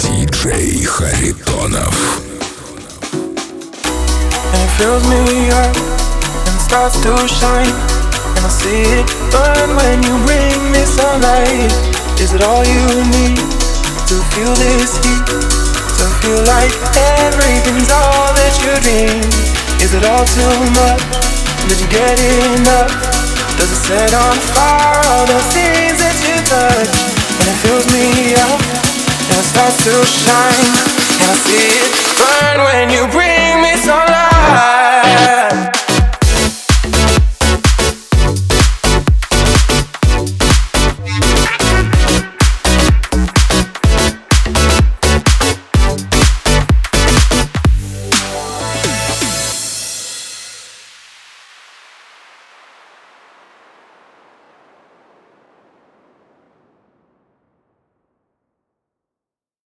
DJ Haritonov. And it fills me up, and it starts to shine, and I see it burn when you bring me sunlight. Is it all you need to feel this heat, to feel like everything's all that you dream? Is it all too much? Did you get enough? Does it set on fire all the things that you touch? And it fills me up, and it starts to shine, and I see it burn when you breathe.